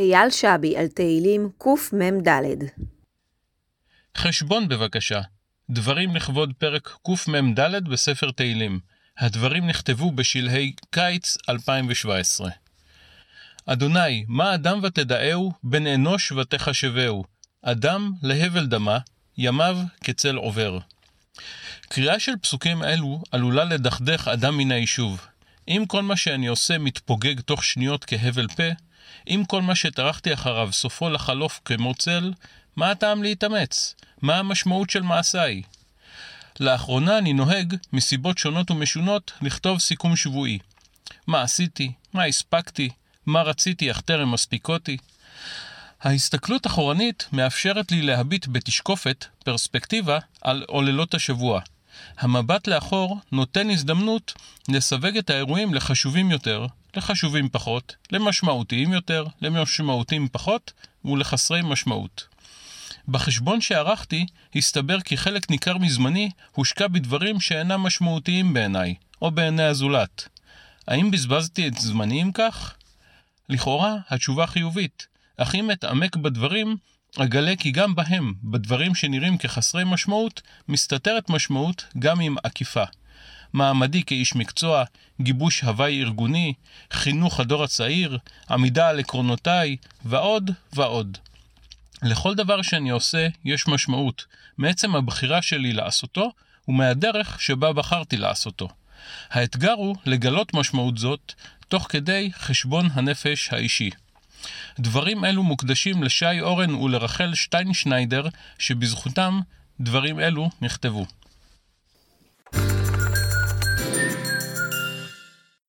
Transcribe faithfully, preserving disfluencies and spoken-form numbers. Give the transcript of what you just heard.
איל שבי על תהילים קוף מם דלד. חשבון בבקשה. דברים לכבוד פרק קוף מם דלד בספר תהילים. הדברים נכתבו בשלהי קיץ אלפיים שבע עשרה. אדוני, מה אדם ותדעהו, בן אנוש ותחשבהו. אדם להבל דמה, ימיו כצל עובר. קריאה של פסוקים אלו עלולה לדחדך אדם מן היישוב. אם כל מה שאני עושה מתפוגג תוך שניות כהבל פה, אם כל מה שטרחתי אחריו סופו לחלוף כמו צל, מה הטעם להתאמץ? מה המשמעות של מעשיי? לאחרונה אני נוהג, מסיבות שונות ומשונות, לכתוב סיכום שבועי. מה עשיתי? מה הספקתי? מה רציתי אך טרם מספיקותי? ההסתכלות אחורנית מאפשרת לי להביט בתשקופת, פרספקטיבה, על עוללות השבוע. המבט לאחור נותן הזדמנות לסווג את האירועים לחשובים יותר, לחשובים פחות, למשמעותיים יותר, למשמעותיים פחות ולחסרי משמעות. בחשבון שערכתי הסתבר כי חלק ניכר מזמני הושקע בדברים שאינם משמעותיים בעיניי או בעיני הזולת. האם בזבזתי את זמני עם כך? לכאורה התשובה חיובית, אך אם אתעמק בדברים, אגלה כי גם בהם, בדברים שנראים כחסרי משמעות, מסתתרת משמעות גם עם עקיפה. מעמדי כאיש מקצוע, גיבוש הווי ארגוני, חינוך הדור הצעיר, עמידה על עקרונותיי, ועוד ועוד. לכל דבר שאני עושה יש משמעות, מעצם הבחירה שלי לעשותו ומהדרך שבה בחרתי לעשותו. האתגר הוא לגלות משמעות זאת תוך כדי חשבון הנפש האישי. דברים אלו מוקדשים לשי אורן ולרחל שטיינשניידר, שבזכותם דברים אלו נכתבו.